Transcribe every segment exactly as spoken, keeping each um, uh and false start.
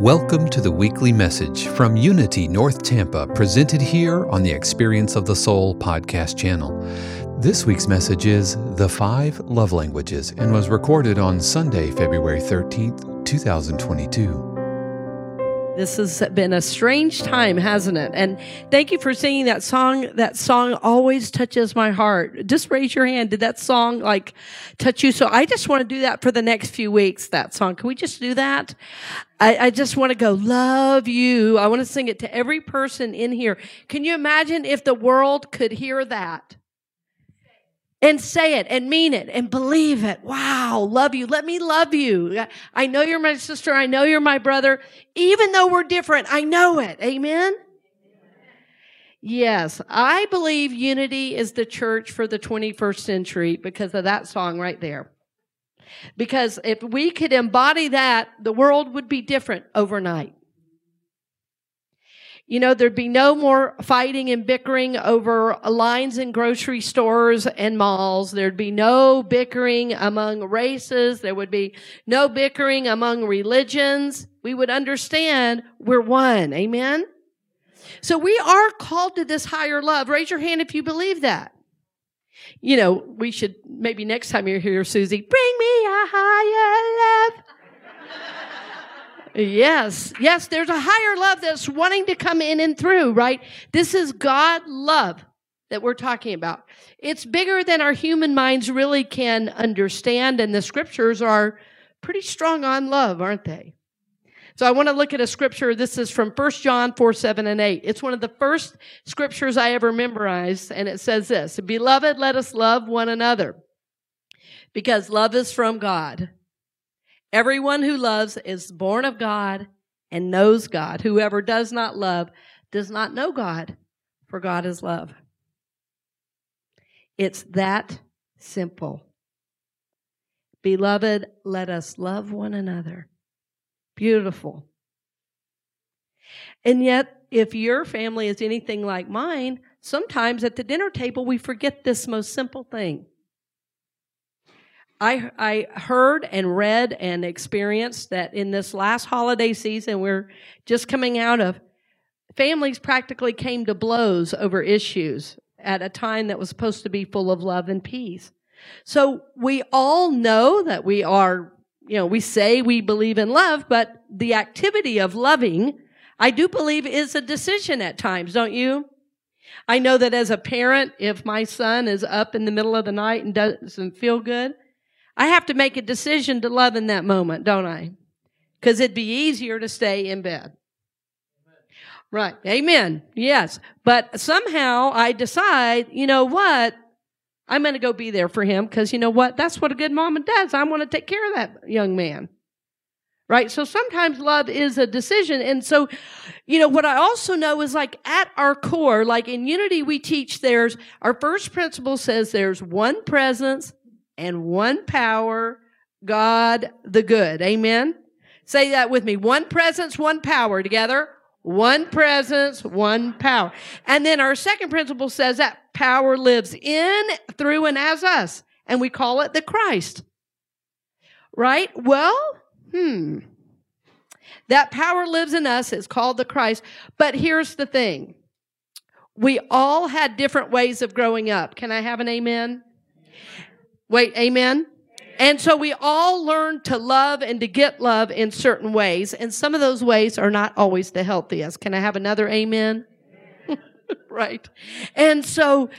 Welcome to the weekly message from Unity North Tampa, presented here on the Experience of the Soul podcast channel. This week's message is The Five Love Languages and was recorded on Sunday, February thirteenth, twenty twenty-two. This has been a strange time, hasn't it? And thank you for singing that song. That song always touches my heart. Just raise your hand. Did that song like touch you? So I just want to do that for the next few weeks, that song. Can we just do that? I, I just want to go, love you. I want to sing it to every person in here. Can you imagine if the world could hear that and say it and mean it and believe it? Wow, love you. Let me love you. I know you're my sister. I know you're my brother. Even though we're different, I know it. Amen? Yes, I believe Unity is the church for the twenty-first century because of that song right there. Because if we could embody that, the world would be different overnight. You know, there'd be no more fighting and bickering over lines in grocery stores and malls. There'd be no bickering among races. There would be no bickering among religions. We would understand we're one. Amen? So we are called to this higher love. Raise your hand if you believe that. You know, we should, maybe next time you're here, Susie, bring me a higher love. Yes, yes, there's a higher love that's wanting to come in and through, right? This is God love that we're talking about. It's bigger than our human minds really can understand, and the scriptures are pretty strong on love, aren't they? So I want to look at a scripture. This is from First John four, seven, and eight. It's one of the first scriptures I ever memorized, and it says this, Beloved, let us love one another, because love is from God. Everyone who loves is born of God and knows God. Whoever does not love does not know God, for God is love. It's that simple. Beloved, let us love one another. Beautiful. And yet, if your family is anything like mine, sometimes at the dinner table, we forget this most simple thing. I, I heard and read and experienced that in this last holiday season we're just coming out of, families practically came to blows over issues at a time that was supposed to be full of love and peace. So we all know that we are, you know, we say we believe in love, but the activity of loving, I do believe, is a decision at times, don't you? I know that as a parent, if my son is up in the middle of the night and doesn't feel good, I have to make a decision to love in that moment, don't I? Because it'd be easier to stay in bed. Right. Amen. Yes. But somehow I decide, you know what? I'm going to go be there for him because you know what? That's what a good mom and dad is. I want to take care of that young man. Right? So sometimes love is a decision. And so, you know, what I also know is like at our core, like in Unity, we teach there's, our first principle says there's one presence and one power, God the good. Amen? Say that with me. One presence, one power. Together. One presence, one power. And then our second principle says that power lives in, through, and as us. And we call it the Christ. Right? Well, hmm. That power lives in us. It's called the Christ. But here's the thing. We all had different ways of growing up. Can I have an amen? Wait, amen? And so we all learn to love and to get love in certain ways. And some of those ways are not always the healthiest. Can I have another amen? Right. And so,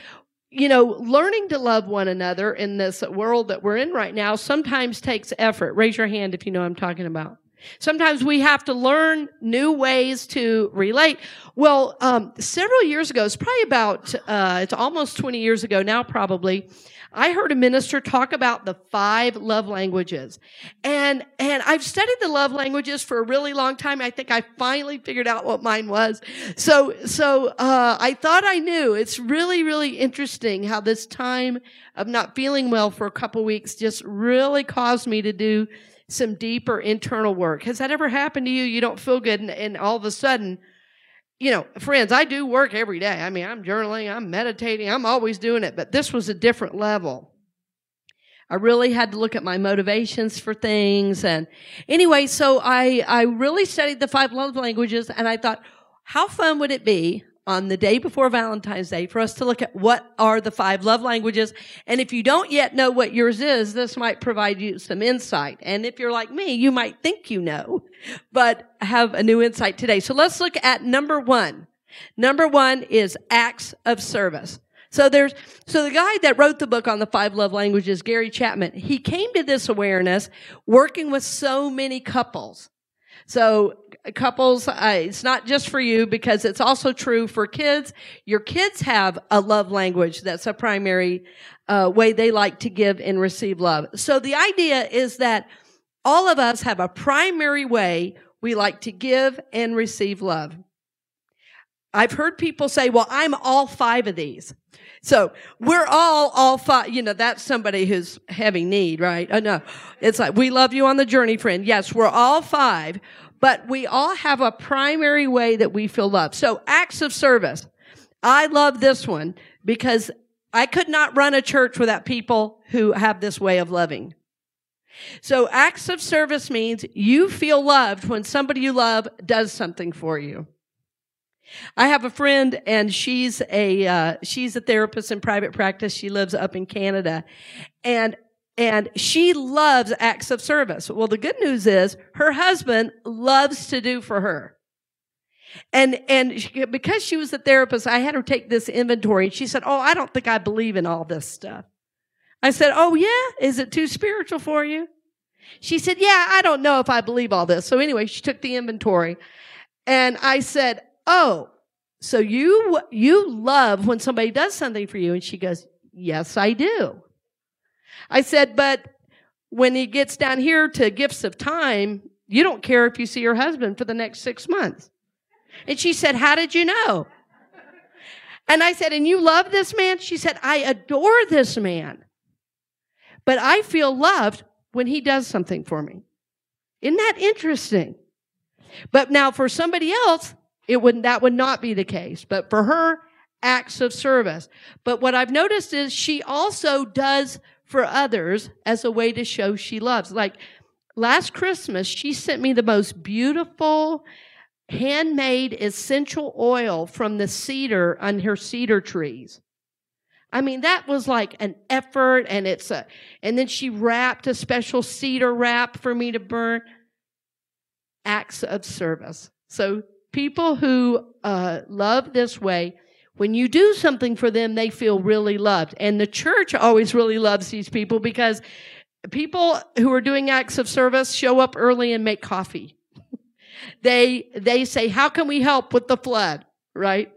you know, learning to love one another in this world that we're in right now sometimes takes effort. Raise your hand if you know what I'm talking about. Sometimes we have to learn new ways to relate. Well, um, several years ago, it's probably about, uh, it's almost twenty years ago now probably, I heard a minister talk about the five love languages. And and I've studied the love languages for a really long time. I think I finally figured out what mine was. So so uh I thought I knew. It's really, really interesting how this time of not feeling well for a couple weeks just really caused me to do some deeper internal work. Has that ever happened to you? You don't feel good and, and all of a sudden, you know, friends, I do work every day. I mean, I'm journaling, I'm meditating, I'm always doing it, but this was a different level. I really had to look at my motivations for things. And anyway, so I, I really studied the five love languages, and I thought, how fun would it be on the day before Valentine's Day for us to look at what are the five love languages? And if you don't yet know what yours is, this might provide you some insight. And if you're like me, you might think you know, but have a new insight today. So let's look at number one. Number one is acts of service. So there's, so the guy that wrote the book on the five love languages, Gary Chapman, he came to this awareness working with so many couples. So couples, uh, it's not just for you, because it's also true for kids. Your kids have a love language that's a primary uh, way they like to give and receive love. So the idea is that all of us have a primary way we like to give and receive love. I've heard people say, well, I'm all five of these. So we're all, all five. You know, that's somebody who's having need, right? Oh, no. It's like, we love you on the journey, friend. Yes, we're all five, but we all have a primary way that we feel loved. So acts of service. I love this one because I could not run a church without people who have this way of loving. So acts of service means you feel loved when somebody you love does something for you. I have a friend, and she's a uh, she's a therapist in private practice. She lives up in Canada, and and she loves acts of service. Well, the good news is her husband loves to do for her, and and she, because she was a therapist, I had her take this inventory. And she said, "Oh, I don't think I believe in all this stuff." I said, "Oh yeah, is it too spiritual for you?" She said, "Yeah, I don't know if I believe all this." So anyway, she took the inventory, and I said, "Oh, so you you love when somebody does something for you?" And she goes, "Yes, I do." I said, "But when he gets down here to gifts of time, you don't care if you see your husband for the next six months. And she said, "How did you know?" And I said, "And you love this man?" She said, "I adore this man. But I feel loved when he does something for me." Isn't that interesting? But now for somebody else, It wouldn't, that would not be the case. But for her, acts of service. But what I've noticed is she also does for others as a way to show she loves. Like last Christmas, she sent me the most beautiful handmade essential oil from the cedar on her cedar trees. I mean, that was like an effort, and it's a, and then she wrapped a special cedar wrap for me to burn. Acts of service. So people who uh, love this way, when you do something for them, they feel really loved. And the church always really loves these people, because people who are doing acts of service show up early and make coffee. they they say, "How can we help with the flood?" Right?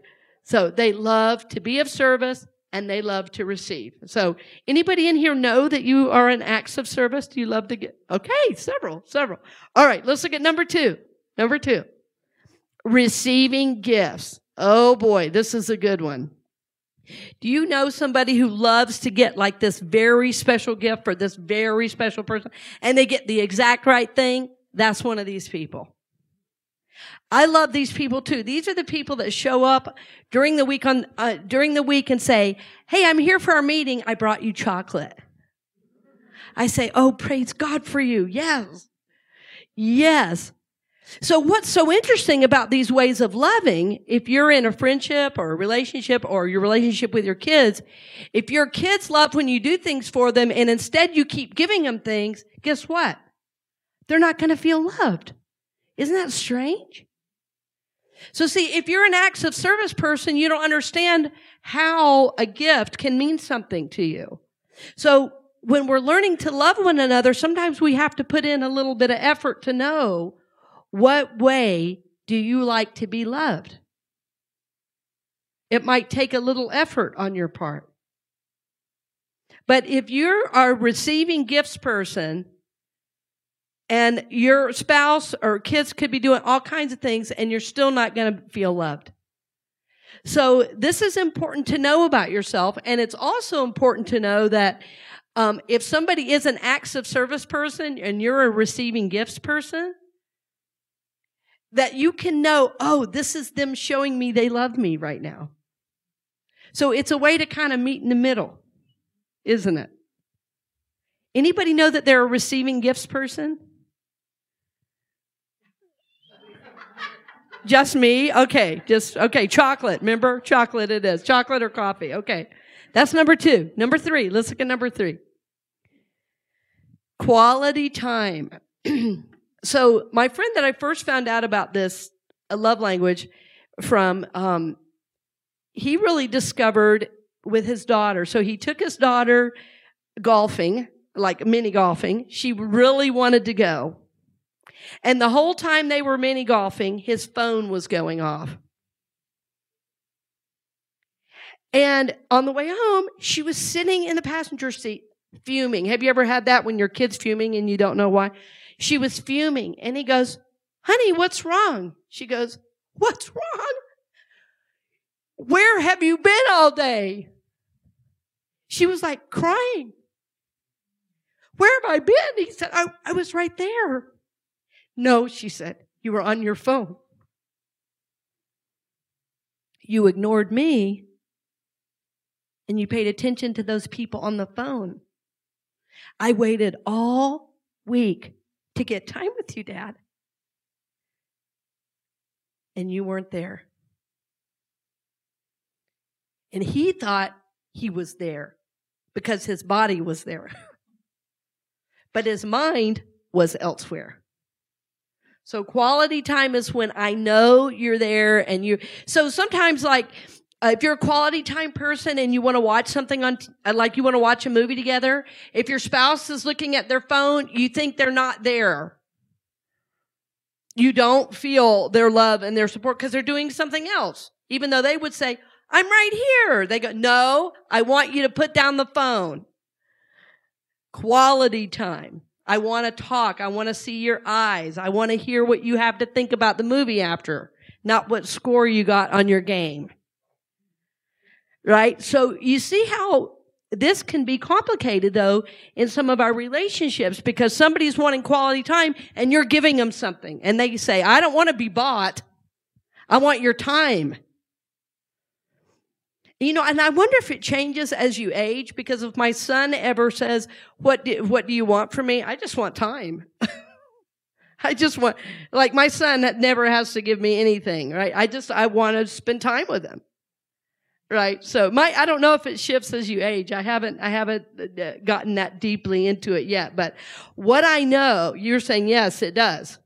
So they love to be of service, and they love to receive. So anybody in here know that you are an acts of service? Do you love to get? Okay, several, several. All right, let's look at number two. Number two. Receiving gifts. Oh boy, this is a good one. Do you know somebody who loves to get like this very special gift for this very special person, and they get the exact right thing? That's one of these people. I love these people too. These are the people that show up during the week on uh, during the week and say, "Hey, I'm here for our meeting. I brought you chocolate." I say, "Oh, praise God for you." Yes. Yes. So what's so interesting about these ways of loving, if you're in a friendship or a relationship or your relationship with your kids, if your kids love when you do things for them and instead you keep giving them things, guess what? They're not going to feel loved. Isn't that strange? So see, if you're an acts of service person, you don't understand how a gift can mean something to you. So when we're learning to love one another, sometimes we have to put in a little bit of effort to know, what way do you like to be loved? It might take a little effort on your part. But if you're a receiving gifts person, and your spouse or kids could be doing all kinds of things, and you're still not going to feel loved. So this is important to know about yourself, and it's also important to know that um, if somebody is an acts of service person and you're a receiving gifts person, that you can know, oh, this is them showing me they love me right now. So it's a way to kind of meet in the middle, isn't it? Anybody know that they're a receiving gifts person? Just me? Okay. Just, okay. Chocolate. Remember? Chocolate it is. Chocolate or coffee. Okay. That's number two. Number three. Let's look at number three. Quality time. So my friend that I first found out about this uh, love language from, um, he really discovered with his daughter. So he took his daughter golfing, like mini golfing. She really wanted to go. And the whole time they were mini golfing, his phone was going off. And on the way home, she was sitting in the passenger seat fuming. Have you ever had that when your kid's fuming and you don't know why? She was fuming. And he goes, honey, what's wrong? She goes, what's wrong? Where have you been all day? She was like crying. Where have I been? He said, I, I was right there. No, she said, you were on your phone. You ignored me, and you paid attention to those people on the phone. I waited all week to get time with you, Dad. And you weren't there. And he thought he was there because his body was there. But his mind was elsewhere. So quality time is when I know you're there and you, so sometimes like uh, if you're a quality time person and you want to watch something on, t- like you want to watch a movie together, if your spouse is looking at their phone, you think they're not there. You don't feel their love and their support because they're doing something else. Even though they would say, I'm right here. They go, no, I want you to put down the phone. Quality time. I want to talk. I want to see your eyes. I want to hear what you have to think about the movie after, not what score you got on your game. Right? So you see how this can be complicated, though, in some of our relationships because somebody's wanting quality time and you're giving them something. And they say, I don't want to be bought. I want your time. You know, and I wonder if it changes as you age, because if my son ever says, what do, what do you want from me? I just want time. I just want, like my son never has to give me anything, right? I just, I want to spend time with him, right? So my, I don't know if it shifts as you age. I haven't, I haven't gotten that deeply into it yet, but what I know, you're saying, yes, it does.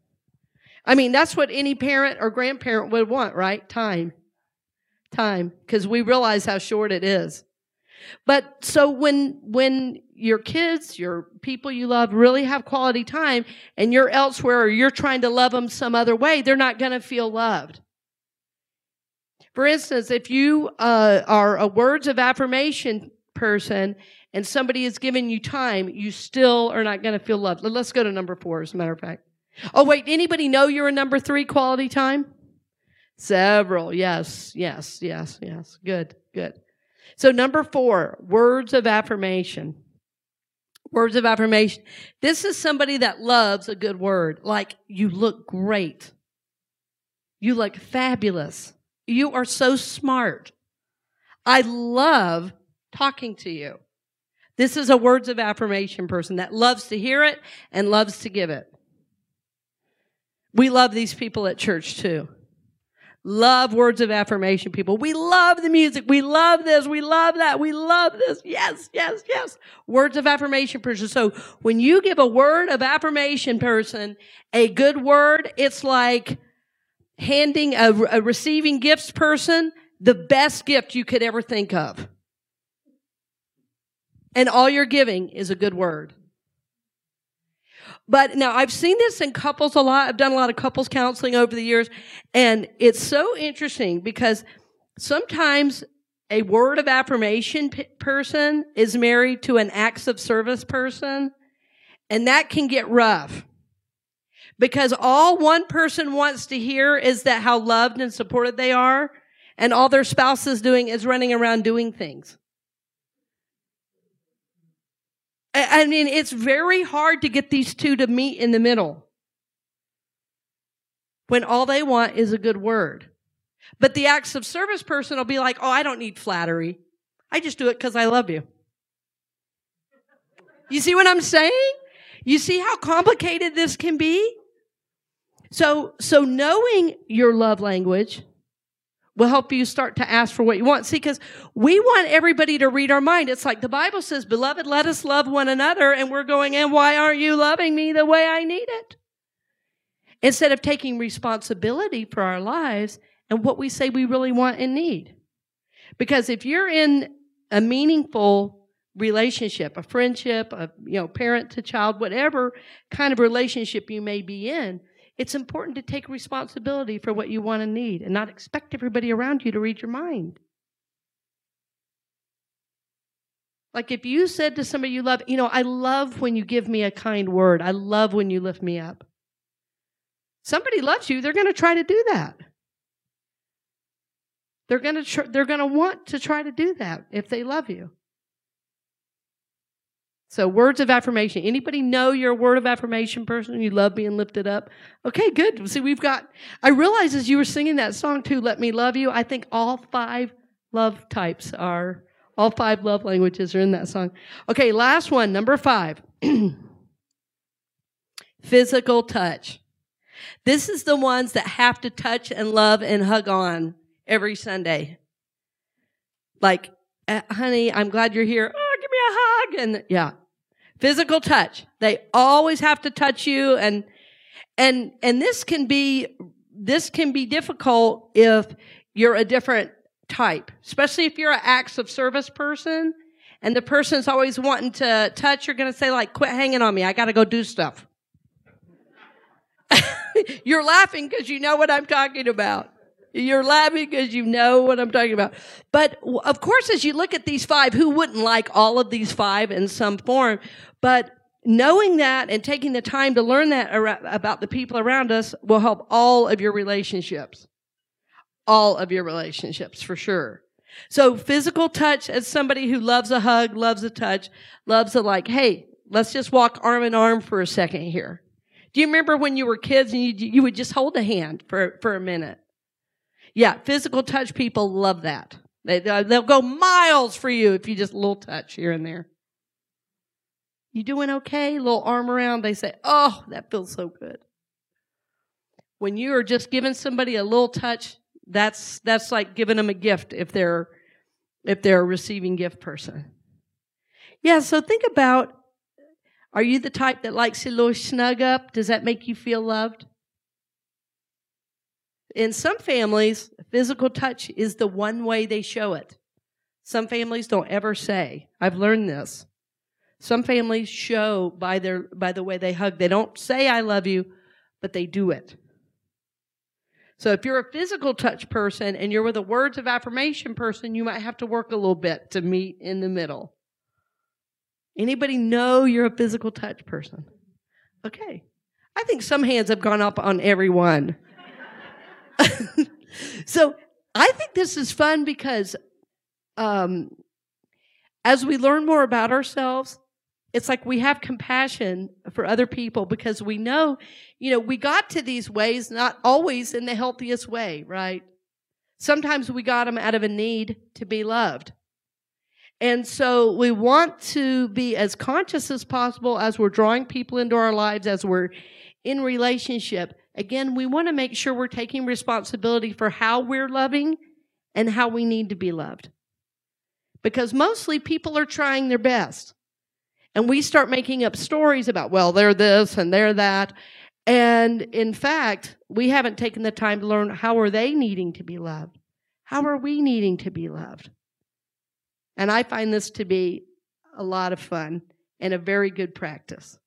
I mean, that's what any parent or grandparent would want, right? Time. Time, because we realize how short it is. But so when when your kids, your people you love really have quality time and you're elsewhere or you're trying to love them some other way, they're not going to feel loved. For instance, if you uh, are a words of affirmation person and somebody is giving you time, you still are not going to feel loved. Let's go to number four, as a matter of fact. Oh, wait, anybody know you're a number three quality time? Several. Yes, yes, yes, yes. Good, good. So number four, words of affirmation. Words of affirmation. This is somebody that loves a good word. Like, you look great. You look fabulous. You are so smart. I love talking to you. This is a words of affirmation person that loves to hear it and loves to give it. We love these people at church too. Love words of affirmation, people. We love the music. We love this. We love that. We love this. Yes, yes, yes. Words of affirmation person. So when you give a word of affirmation person a good word, it's like handing a, a receiving gifts person the best gift you could ever think of. And all you're giving is a good word. But now I've seen this in couples a lot. I've done a lot of couples counseling over the years. And it's so interesting because sometimes a word of affirmation p- person is married to an acts of service person. And that can get rough because all one person wants to hear is that how loved and supported they are. And all their spouse is doing is running around doing things. I mean, it's very hard to get these two to meet in the middle when all they want is a good word. But the acts of service person will be like, oh, I don't need flattery. I just do it because I love you. You see what I'm saying? You see how complicated this can be? So, so knowing your love language will help you start to ask for what you want. See, because we want everybody to read our mind. It's like the Bible says, beloved, let us love one another. And we're going, and why aren't you loving me the way I need it? Instead of taking responsibility for our lives and what we say we really want and need. Because if you're in a meaningful relationship, a friendship, a you know, parent to child, whatever kind of relationship you may be in, it's important to take responsibility for what you want and need and not expect everybody around you to read your mind. Like if you said to somebody you love, you know, I love when you give me a kind word. I love when you lift me up. Somebody loves you, they're going to try to do that. They're going to tr- they're going to want to try to do that if they love you. So words of affirmation. Anybody know you're a word of affirmation person? You love being lifted up? Okay, good. See, we've got, I realize as you were singing that song too, Let Me Love You, I think all five love types are, all five love languages are in that song. Okay, last one, number five. Physical touch. This is the ones that have to touch and love and hug on every Sunday. Like, honey, I'm glad you're here. Oh, give me a hug. And yeah, physical touch. They always have to touch you. And, and, and this can be, this can be difficult if you're a different type, especially if you're an acts of service person and the person's always wanting to touch. You're going to say like, quit hanging on me. I got to go do stuff. You're laughing because you know what I'm talking about. You're laughing because you know what I'm talking about. But, of course, as you look at these five, who wouldn't like all of these five in some form? But knowing that and taking the time to learn that about the people around us will help all of your relationships. All of your relationships, for sure. So physical touch, as somebody who loves a hug, loves a touch, loves a like, hey, let's just walk arm in arm for a second here. Do you remember when you were kids and you, you would just hold a hand for, for a minute? Yeah, physical touch people love that. They, they'll go miles for you if you just a little touch here and there. You doing okay? A little arm around. They say, oh, that feels so good. When you are just giving somebody a little touch, that's that's like giving them a gift if they're if they're a receiving gift person. Yeah, so think about, are you the type that likes to little snug up? Does that make you feel loved? In some families, physical touch is the one way they show it. Some families don't ever say. I've learned this. Some families show by their by the way they hug. They don't say I love you, but they do it. So if you're a physical touch person and you're with a words of affirmation person, you might have to work a little bit to meet in the middle. Anybody know you're a physical touch person? Okay. I think some hands have gone up on everyone. So I think this is fun because um, as we learn more about ourselves, it's like we have compassion for other people because we know, you know, we got to these ways, not always in the healthiest way, right? Sometimes we got them out of a need to be loved. And so we want to be as conscious as possible as we're drawing people into our lives, as we're in relationship. Again, we want to make sure we're taking responsibility for how we're loving and how we need to be loved. Because mostly people are trying their best. And we start making up stories about, well, they're this and they're that. And in fact, we haven't taken the time to learn how are they needing to be loved? How are we needing to be loved? And I find this to be a lot of fun and a very good practice.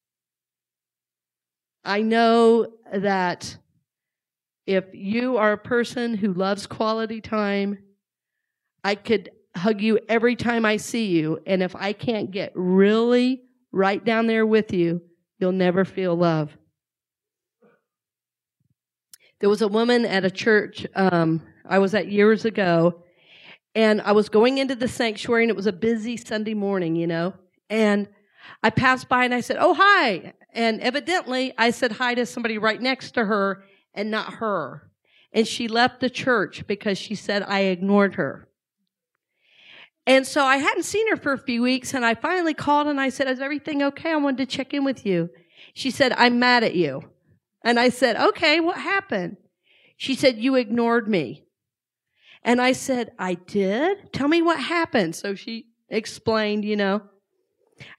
I know that if you are a person who loves quality time, I could hug you every time I see you. And if I can't get really right down there with you, you'll never feel love. There was a woman at a church um, I was at years ago. And I was going into the sanctuary, and it was a busy Sunday morning, you know. And I passed by, and I said, oh, hi. And evidently, I said hi to somebody right next to her and not her. And she left the church because she said I ignored her. And so I hadn't seen her for a few weeks, and I finally called, and I said, is everything okay? I wanted to check in with you. She said, I'm mad at you. And I said, okay, what happened? She said, you ignored me. And I said, I did? Tell me what happened. So she explained, you know.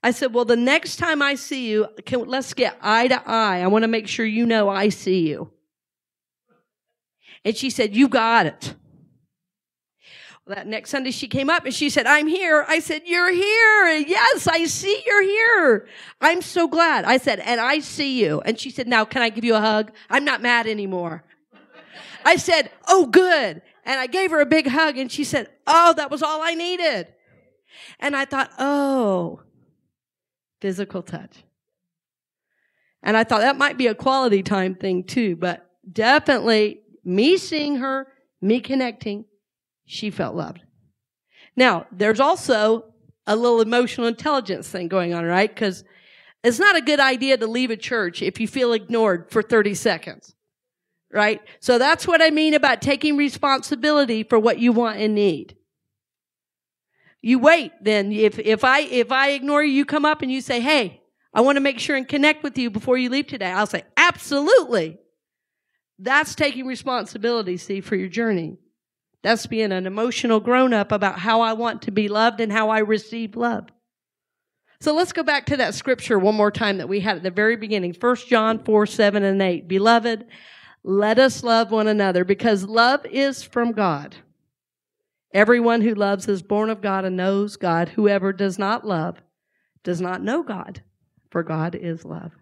I said, well, the next time I see you, can, let's get eye to eye. I want to make sure you know I see you. And she said, you got it. Well, that next Sunday she came up and she said, I'm here. I said, you're here. Yes, I see you're here. I'm so glad. I said, and I see you. And she said, now can I give you a hug? I'm not mad anymore. I said, oh, good. And I gave her a big hug and she said, oh, that was all I needed. And I thought, oh, physical touch. And I thought that might be a quality time thing too, but definitely me seeing her, me connecting, she felt loved. Now, there's also a little emotional intelligence thing going on, right? Because it's not a good idea to leave a church if you feel ignored for thirty seconds, right? So that's what I mean about taking responsibility for what you want and need. You wait then. If if I if I ignore you, you come up and you say, hey, I want to make sure and connect with you before you leave today. I'll say, absolutely. That's taking responsibility, see, for your journey. That's being an emotional grown-up about how I want to be loved and how I receive love. So let's go back to that scripture one more time that we had at the very beginning, First John four, seven, and eight. Beloved, let us love one another because love is from God. Everyone who loves is born of God and knows God. Whoever does not love does not know God, for God is love.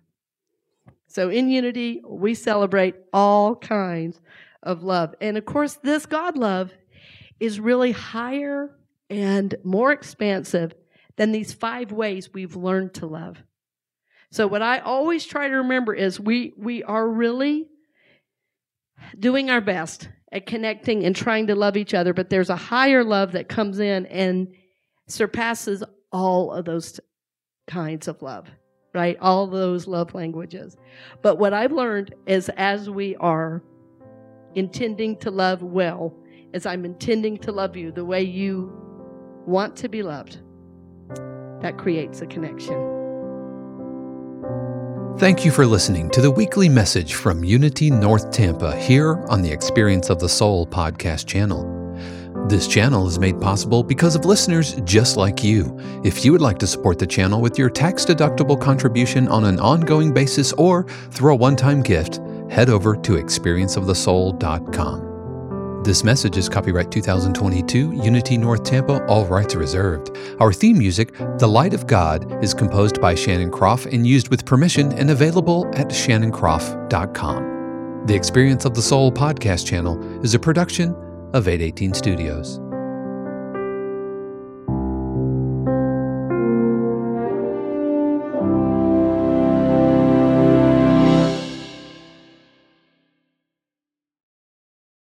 So in Unity, we celebrate all kinds of love. And of course, this God love is really higher and more expansive than these five ways we've learned to love. So what I always try to remember is we, we are really doing our best at connecting and trying to love each other, but there's a higher love that comes in and surpasses all of those kinds of love, right? All those love languages. But what I've learned is as we are intending to love well, as I'm intending to love you the way you want to be loved, that creates a connection. Thank you for listening to the weekly message from Unity North Tampa here on the Experience of the Soul podcast channel. This channel is made possible because of listeners just like you. If you would like to support the channel with your tax-deductible contribution on an ongoing basis or through a one-time gift, head over to experience of the soul dot com. This message is copyright two thousand twenty-two, Unity North Tampa, all rights reserved. Our theme music, The Light of God, is composed by Shannon Croft and used with permission and available at shannon croft dot com. The Experience of the Soul podcast channel is a production of eight eighteen Studios.